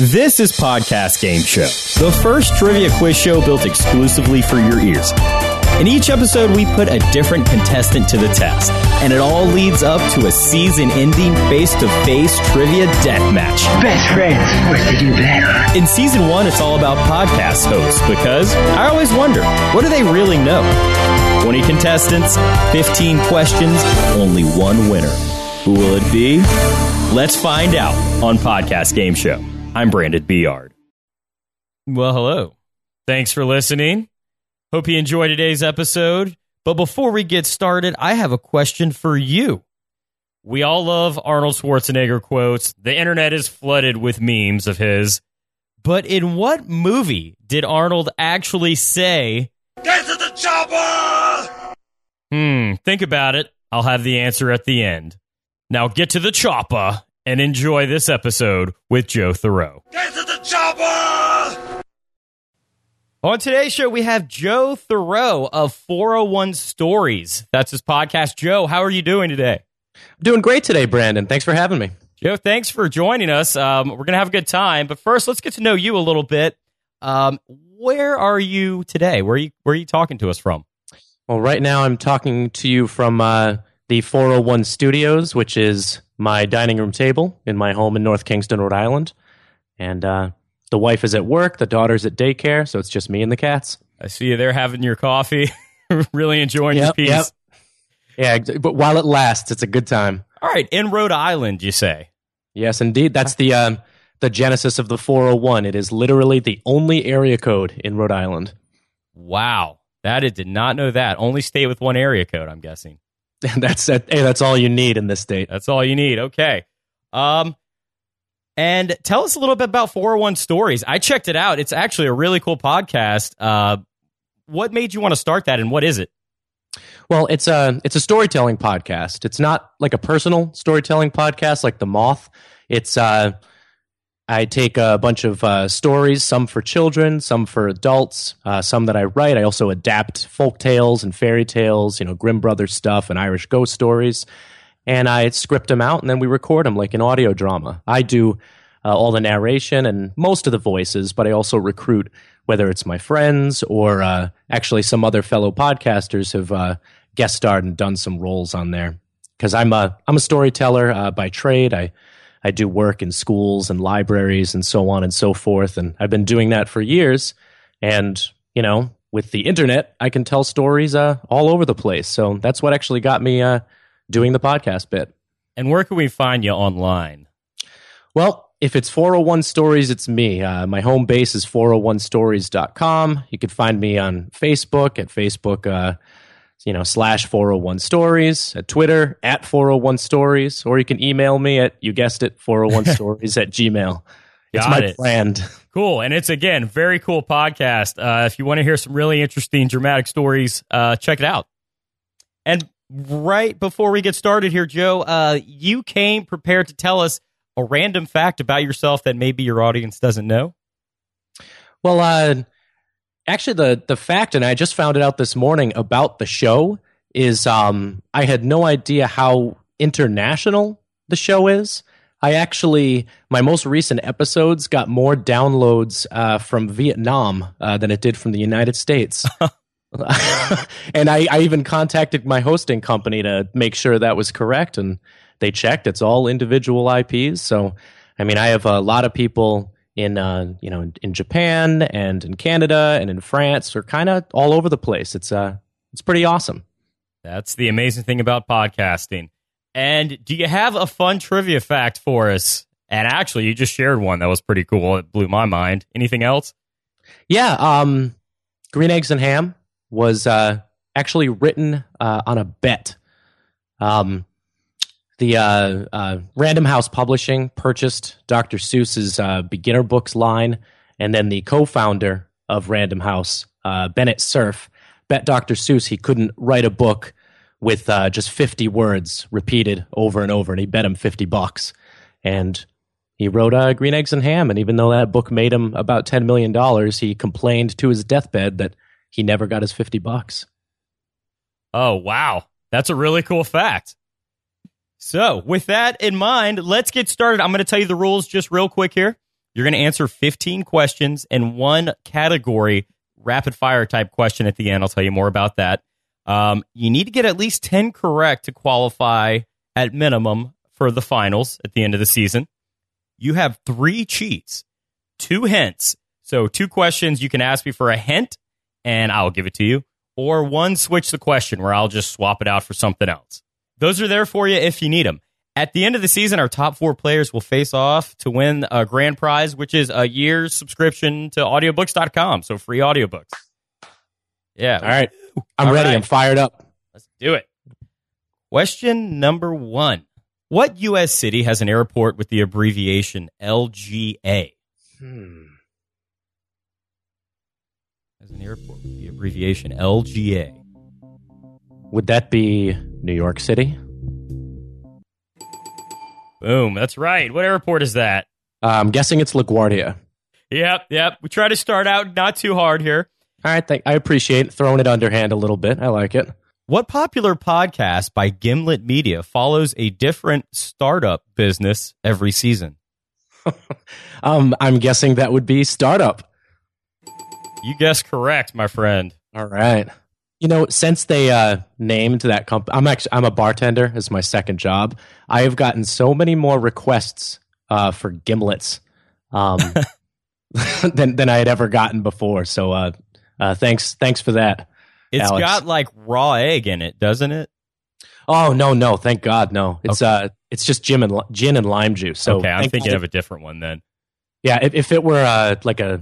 This is Podcast Game Show, the first trivia quiz show built exclusively for your ears. In each episode, we put a different contestant to the test, and it all leads up to a season-ending face-to-face trivia deathmatch. Best friends, what did you bet? In Season 1, it's all about podcast hosts, because I always wonder, what do they really know? 20 contestants, 15 questions, only one winner. Who will it be? Let's find out on Podcast Game Show. I'm Brandon Beard. Well, hello. Thanks for listening. Hope you enjoy today's episode. But before we get started, I have a question for you. We all love Arnold Schwarzenegger quotes. The internet is flooded with memes of his. But in what movie did Arnold actually say, "Get to the chopper"? Think about it. I'll have the answer at the end. Now get to the chopper and enjoy this episode with Joe Thoreau. Get to the chopper! On today's show, we have Joe Thoreau of 401 Stories. That's his podcast. Joe, how are you doing today? I'm doing great today, Brandon. Thanks for having me. Joe, thanks for joining us. We're going to have a good time. But first, let's get to know you a little bit. Where are you today? Where are you talking to us from? Well, right now I'm talking to you from the 401 Studios, which is my dining room table in my home in North Kingston, Rhode Island. And the wife is at work, the daughter's at daycare, so it's just me and the cats. I see you there having your coffee, really enjoying your peace. Yep. Yeah, but while it lasts, it's a good time. All right, in Rhode Island, you say? Yes, indeed. That's the genesis of the 401. It is literally the only area code in Rhode Island. Wow. That I did not know that. Only stay with one area code, I'm guessing. That's all you need in this state. That's all you need. Okay. And tell us a little bit about 401 Stories. I checked it out. It's actually a really cool podcast. What made you want to start that, and what is it? Well, it's a storytelling podcast. It's not like a personal storytelling podcast like The Moth. It's I take a bunch of stories, some for children, some for adults, some that I write. I also adapt folk tales and fairy tales, Grimm Brothers stuff and Irish ghost stories. And I script them out, and then we record them like an audio drama. I do all the narration and most of the voices, but I also recruit, whether it's my friends or actually some other fellow podcasters have guest starred and done some roles on there. Because I'm a storyteller by trade. I do work in schools and libraries and so on and so forth, and I've been doing that for years. And, with the internet, I can tell stories all over the place. So that's what actually got me doing the podcast bit. And where can we find you online? Well, if it's 401 Stories, it's me. My home base is 401stories.com. You can find me on Facebook at Facebook, /401stories, at Twitter, at 401 stories, or you can email me at, you guessed it, 401stories at Gmail. It's my brand. Cool. And it's, again, very cool podcast. If you want to hear some really interesting, dramatic stories, check it out. And right before we get started here, Joe, you came prepared to tell us a random fact about yourself that maybe your audience doesn't know. Well, actually, the fact, and I just found it out this morning about the show, is I had no idea how international the show is. My most recent episodes got more downloads from Vietnam than it did from the United States. And I even contacted my hosting company to make sure that was correct, and they checked. It's all individual IPs. So, I have a lot of people in in Japan and in Canada and in France, or kind of all over the place. It's pretty awesome. That's the amazing thing about podcasting. And do you have a fun trivia fact for us? And actually, you just shared one that was pretty cool. It blew my mind. Anything else? Yeah, Green Eggs and Ham was actually written on a bet. The Random House Publishing purchased Dr. Seuss's beginner books line, and then the co-founder of Random House, Bennett Cerf, bet Dr. Seuss he couldn't write a book with just 50 words repeated over and over, and he bet him $50. And he wrote Green Eggs and Ham, and even though that book made him about $10 million, he complained to his deathbed that he never got his $50. Oh, wow. That's a really cool fact. So, with that in mind, let's get started. I'm going to tell you the rules just real quick here. You're going to answer 15 questions and one category rapid fire type question at the end. I'll tell you more about that. You need to get at least 10 correct to qualify at minimum for the finals at the end of the season. You have 3 cheats, 2 hints. So 2 questions, you can ask me for a hint and I'll give it to you. Or one switch the question where I'll just swap it out for something else. Those are there for you if you need them. At the end of the season, our top 4 players will face off to win a grand prize, which is a year's subscription to audiobooks.com. So free audiobooks. Yeah. All right. I'm ready. Right. I'm fired up. Let's do it. Question number 1. What U.S. city has an airport with the abbreviation LGA? Has an airport with the abbreviation LGA. Would that be New York City? Boom. That's right. What airport is that? I'm guessing it's LaGuardia. Yep. We try to start out not too hard here. All right. I appreciate throwing it underhand a little bit. I like it. What popular podcast by Gimlet Media follows a different startup business every season? I'm guessing that would be Startup. You guessed correct, my friend. All right. You know, since they named that company, I'm a bartender. It's my second job. I have gotten so many more requests for gimlets than I had ever gotten before. So thanks for that. It's Alex. Got like raw egg in it, doesn't it? Oh no! Thank God, no. It's okay. It's just gin and lime juice. So okay, I'm thinking of a different one then. Yeah, if it were like a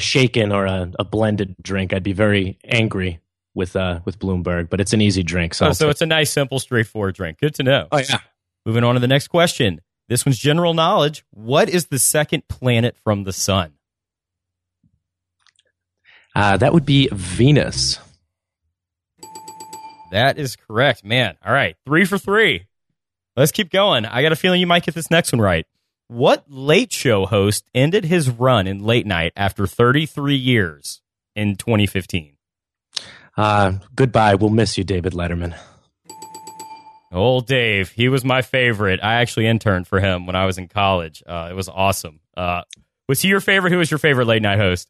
shaken or a blended drink, I'd be very angry with Bloomberg, but it's an easy drink. So it's a nice, simple, straightforward drink. Good to know. Oh, yeah. Moving on to the next question. This one's general knowledge. What is the second planet from the sun? That would be Venus. That is correct, man. All right, 3 for 3. Let's keep going. I got a feeling you might get this next one right. What late show host ended his run in late night after 33 years in 2015? Goodbye. We'll miss you, David Letterman. Old Dave. He was my favorite. I actually interned for him when I was in college. It was awesome. Was he your favorite? Who was your favorite late night host?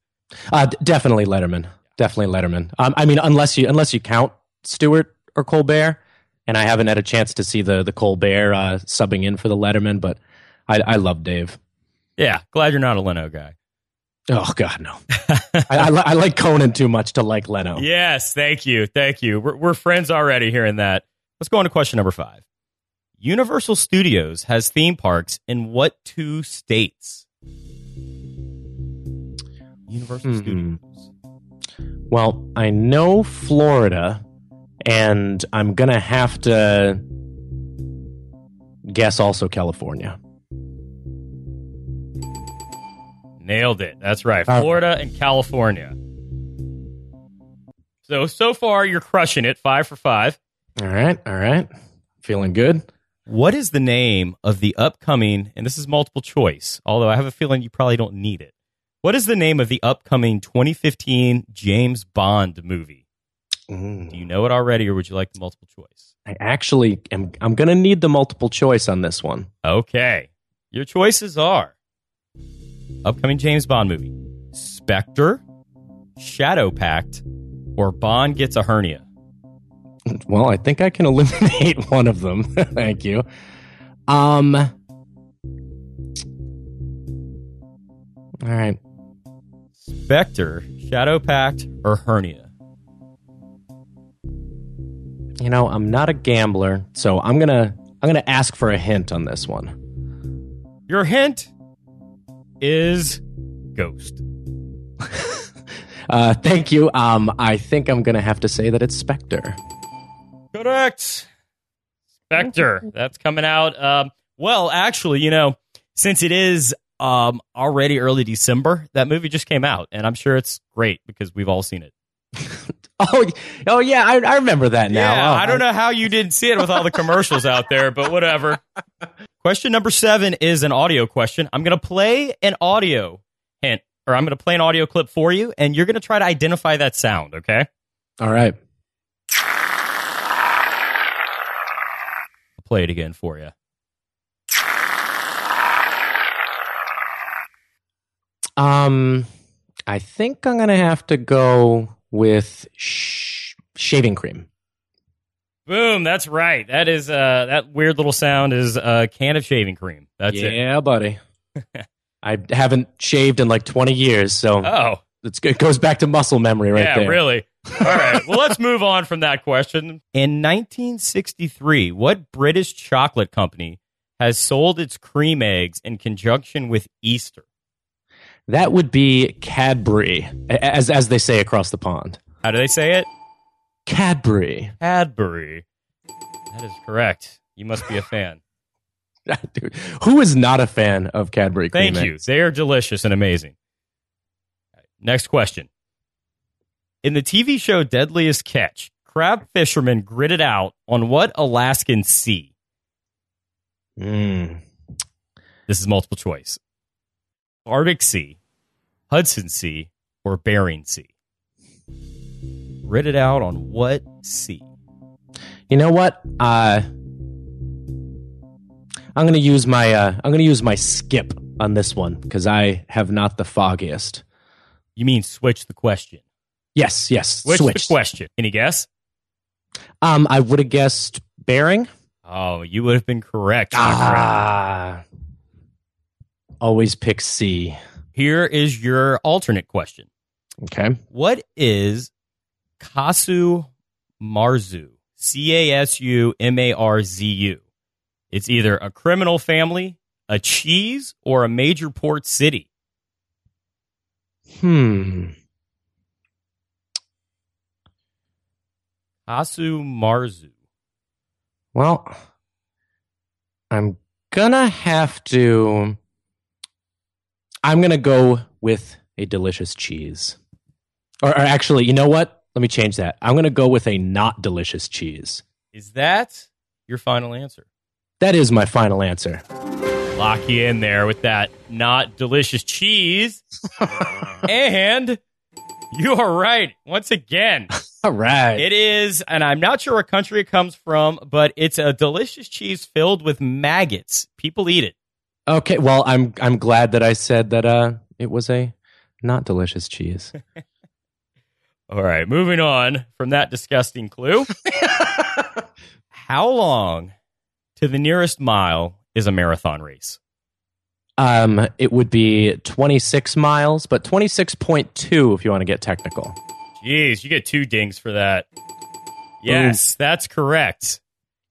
Definitely Letterman. Definitely Letterman. I mean, unless you count Stewart or Colbert, and I haven't had a chance to see the Colbert subbing in for the Letterman, but I love Dave. Yeah. Glad you're not a Leno guy. Oh, God, no. I like Conan too much to like Leno. Yes, thank you. We're friends already hearing that. Let's go on to question number 5. Universal Studios has theme parks in what 2 states? Universal Studios. Well, I know Florida, and I'm going to have to guess also California. Nailed it. That's right. Florida and California. So far, you're crushing it. 5 for 5. All right. Feeling good. What is the name of the upcoming, and this is multiple choice, although I have a feeling you probably don't need it. What is the name of the upcoming 2015 James Bond movie? Do you know it already, or would you like the multiple choice? I actually am. I'm going to need the multiple choice on this one. Okay. Your choices are upcoming James Bond movie: Spectre, Shadow Pact, or Bond Gets a Hernia. Well, I think I can eliminate one of them. Thank you. All right. Spectre, Shadow Pact, or Hernia. You know, I'm not a gambler, so I'm gonna ask for a hint on this one. Your hint is Ghost. Thank you. I think I'm going to have to say that it's Spectre. Correct. Spectre. That's coming out. Well, actually, you know, since it is already early December, that movie just came out, and I'm sure it's great because we've all seen it. oh, yeah, I remember that now. Yeah, I don't know how you didn't see it with all the commercials out there, but whatever. Question number 7 is an audio question. I'm going to play an audio hint, or I'm going to play an audio clip for you, and you're going to try to identify that sound, okay? All right. I'll play it again for you. I think I'm going to have to go with shaving cream. Boom, that's right. That is that weird little sound is a can of shaving cream. That's it. Yeah, buddy. I haven't shaved in like 20 years, so it goes back to muscle memory right there. Yeah, really. All right, well, let's move on from that question. In 1963, what British chocolate company has sold its cream eggs in conjunction with Easter? That would be Cadbury, as they say across the pond. How do they say it? Cadbury. That is correct. You must be a fan. Dude, who is not a fan of Cadbury cream eggs? Thank you. They are delicious and amazing. Right, next question. In the TV show Deadliest Catch, crab fishermen gritted out on what Alaskan sea? This is multiple choice. Arctic Sea, Hudson Sea, or Bering Sea? Gritted out on what sea? You know what? I'm gonna use my skip on this one because I have not the foggiest. You mean switch the question? Yes. Switch the question. Any guess? I would have guessed Bering. Oh, you would have been correct. Ah, always pick C. Here is your alternate question. Okay. What is Casu Marzu? C-A-S-U-M-A-R-Z-U. It's either a criminal family, a cheese, or a major port city. Casu Marzu. Well, I'm gonna have to. I'm gonna go with a delicious cheese. Or actually, you know what? Let me change that. I'm gonna go with a not delicious cheese. Is that your final answer? That is my final answer. Lock you in there with that not delicious cheese. And you are right once again. All right. It is, and I'm not sure what country it comes from, but it's a delicious cheese filled with maggots. People eat it. Okay, well, I'm glad that I said that it was a not delicious cheese. All right, moving on from that disgusting clue. How long to the nearest mile is a marathon race? It would be 26 miles, but 26.2 if you want to get technical. Jeez, you get 2 dings for that. Yes, that's correct.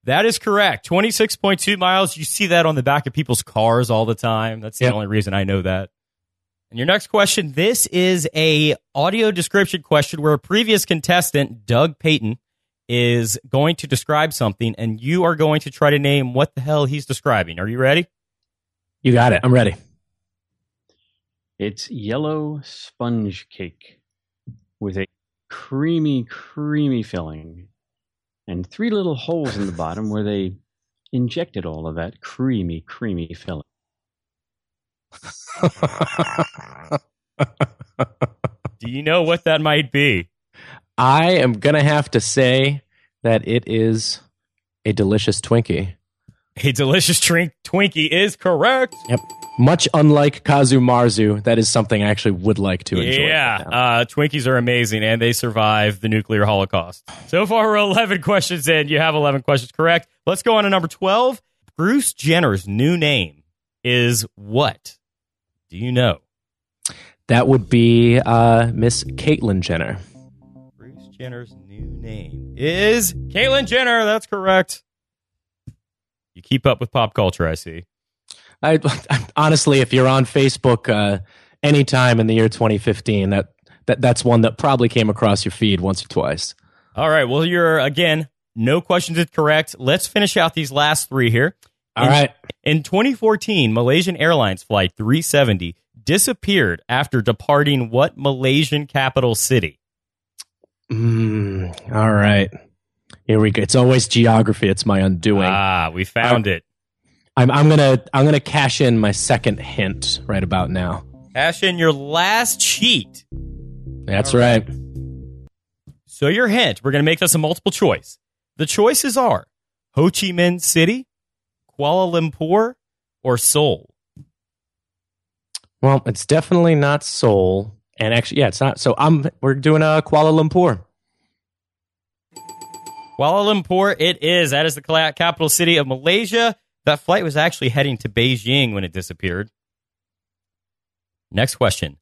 That is correct. 26.2 miles. You see that on the back of people's cars all the time. That's the only reason I know that. And your next question, this is a audio description question where a previous contestant, Doug Payton, is going to describe something, and you are going to try to name what the hell he's describing. Are you ready? You got it. I'm ready. It's yellow sponge cake with a creamy, creamy filling and 3 little holes in the bottom where they injected all of that creamy, creamy filling. Do you know what that might be? I am going to have to say that it is a delicious Twinkie. A delicious Twinkie is correct. Yep. Much unlike Casu Marzu, that is something I actually would like to enjoy. Yeah, Twinkies are amazing, and they survive the nuclear holocaust. So far, we're 11 questions in. You have 11 questions correct. Let's go on to number 12. Bruce Jenner's new name is what? Do you know? That would be Miss Caitlyn Jenner. Bruce Jenner's new name is Caitlyn Jenner. That's correct. You keep up with pop culture, I see. I honestly, if you're on Facebook any time in the year 2015, that's one that probably came across your feed once or twice. All right. Well, you're, again, no questions is correct. Let's finish out these last 3 here. All right. In 2014, Malaysian Airlines Flight 370 disappeared after departing what Malaysian capital city? All right. Here we go. It's always geography. It's my undoing. Ah, we found it. I'm gonna cash in my second hint right about now. Cash in your last cheat. That's right. So your hint, we're gonna make this a multiple choice. The choices are Ho Chi Minh City, Kuala Lumpur, or Seoul. Well, it's definitely not Seoul. And actually, yeah, it's not. So we're doing Kuala Lumpur. Kuala Lumpur it is. That is the capital city of Malaysia. That flight was actually heading to Beijing when it disappeared. Next question.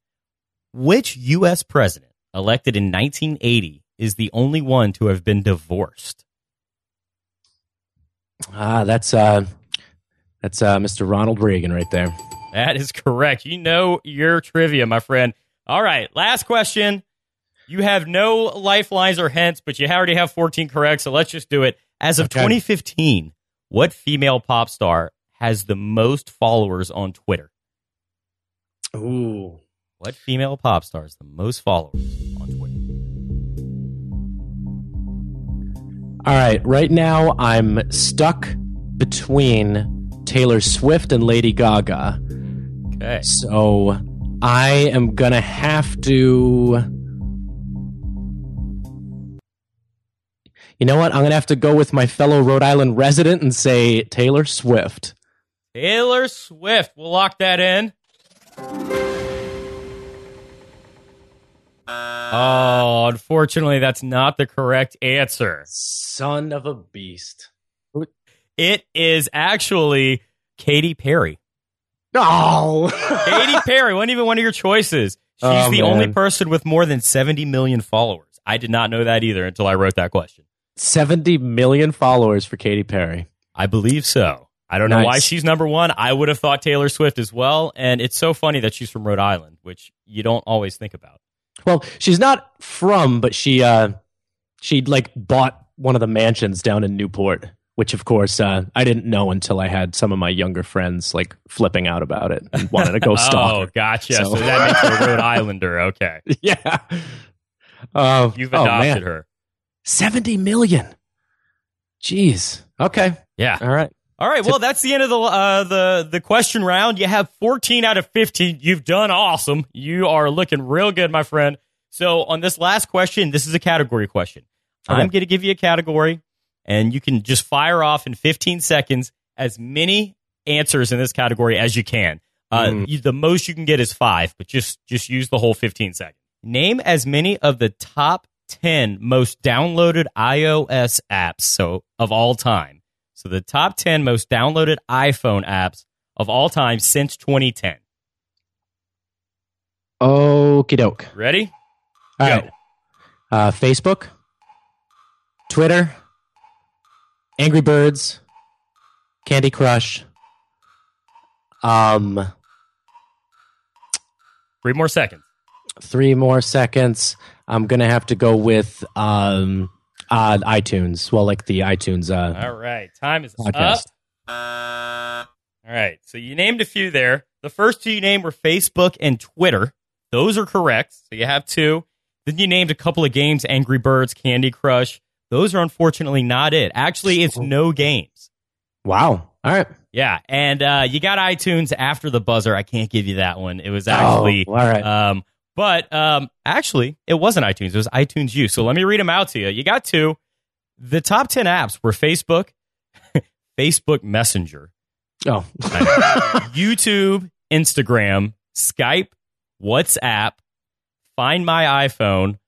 Which U.S. president elected in 1980 is the only one to have been divorced? That's Mr. Ronald Reagan right there. That is correct. You know your trivia, my friend. All right, last question. You have no lifelines or hints, but you already have 14 correct, so let's just do it. As of 2015, what female pop star has the most followers on Twitter? Ooh. What female pop star has the most followers on Twitter? All right, right now I'm stuck between Taylor Swift and Lady Gaga. Okay. So I am going to have to... You know what? I'm going to have to go with my fellow Rhode Island resident and say Taylor Swift. Taylor Swift. We'll lock that in. Oh, unfortunately, that's not the correct answer. Son of a beast. It is actually Katy Perry. No! Katy Perry wasn't even one of your choices. She's the only person with more than 70 million followers. I did not know that either until I wrote that question. 70 million followers for Katy Perry. I believe so. I don't know why she's number one. I would have thought Taylor Swift as well. And it's so funny that she's from Rhode Island, which you don't always think about. Well, she's not from, but she like bought one of the mansions down in Newport, which of course I didn't know until I had some of my younger friends like flipping out about it and wanted to go stalk her. Oh, gotcha. So that makes her a Rhode Islander. Okay. Yeah. You've adopted her. 70 million. Jeez. Okay. Yeah. All right. Well, that's the end of the question round. You have 14 out of 15. You've done awesome. You are looking real good, my friend. So on this last question, this is a category question. Okay. I'm going to give you a category, and you can just fire off in 15 seconds as many answers in this category as you can. The most you can get is 5, but just use the whole 15 seconds. Name as many of the top 10 most downloaded iOS apps of all time. So the top 10 most downloaded iPhone apps of all time since 2010. Okie doke. Ready? All right. Facebook, Twitter, Angry Birds, Candy Crush. 3 more seconds. 3 more seconds. I'm going to have to go with iTunes. Well, like the iTunes all right. Time is podcast. Up. All right. So you named a few there. The first 2 you named were Facebook and Twitter. Those are correct. So you have 2. Then you named a couple of games, Angry Birds, Candy Crush. Those are unfortunately not it. Actually, it's no games. Wow. All right. Yeah. And you got iTunes after the buzzer. I can't give you that one. It was actually... Oh, all right. But actually, it wasn't iTunes. It was iTunes U. So let me read them out to you. You got 2. The top 10 apps were Facebook, Facebook Messenger, YouTube, Instagram, Skype, WhatsApp, Find My iPhone,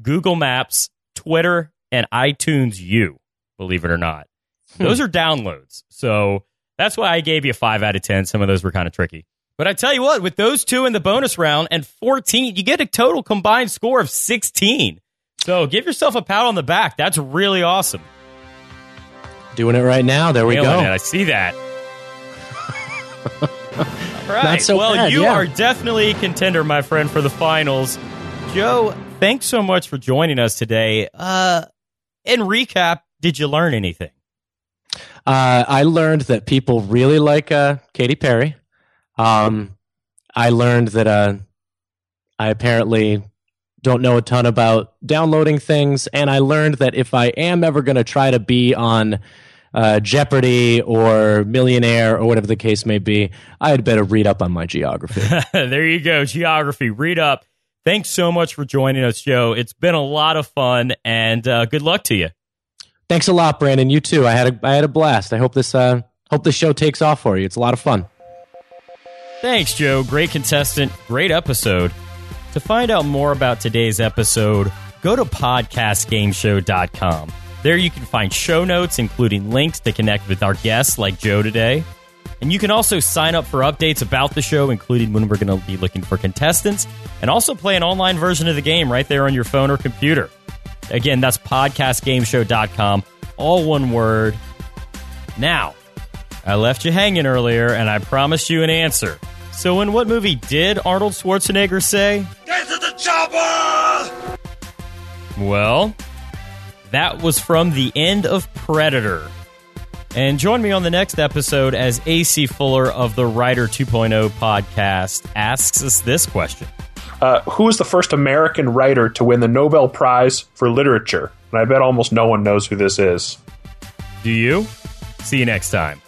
Google Maps, Twitter, and iTunes U, believe it or not. Those are downloads. So that's why I gave you 5 out of 10. Some of those were kind of tricky. But I tell you what, with those 2 in the bonus round and 14, you get a total combined score of 16. So give yourself a pat on the back. That's really awesome. Doing it right now. There we go. It. I see that. All right. Not so bad, you are definitely a contender, my friend, for the finals. Joe, thanks so much for joining us today. In recap, did you learn anything? I learned that people really like Katy Perry. I learned that I apparently don't know a ton about downloading things, and I learned that if I am ever going to try to be on Jeopardy or Millionaire or whatever the case may be, I had better read up on my geography. There you go, geography, read up. Thanks so much for joining us, Joe. It's been a lot of fun, and good luck to you. Thanks a lot, Brandon. You too. I had a blast. I hope this show takes off for you. It's a lot of fun. Thanks, Joe. Great contestant. Great episode. To find out more about today's episode, go to podcastgameshow.com. There you can find show notes, including links to connect with our guests like Joe today. And you can also sign up for updates about the show, including when we're going to be looking for contestants, and also play an online version of the game right there on your phone or computer. Again, that's podcastgameshow.com, all one word. Now, I left you hanging earlier, and I promised you an answer. So in what movie did Arnold Schwarzenegger say, "This is a chopper"? Well, that was from the end of Predator. And join me on the next episode as AC Fuller of the Writer 2.0 podcast asks us this question. Who is the first American writer to win the Nobel Prize for Literature? And I bet almost no one knows who this is. Do you? See you next time.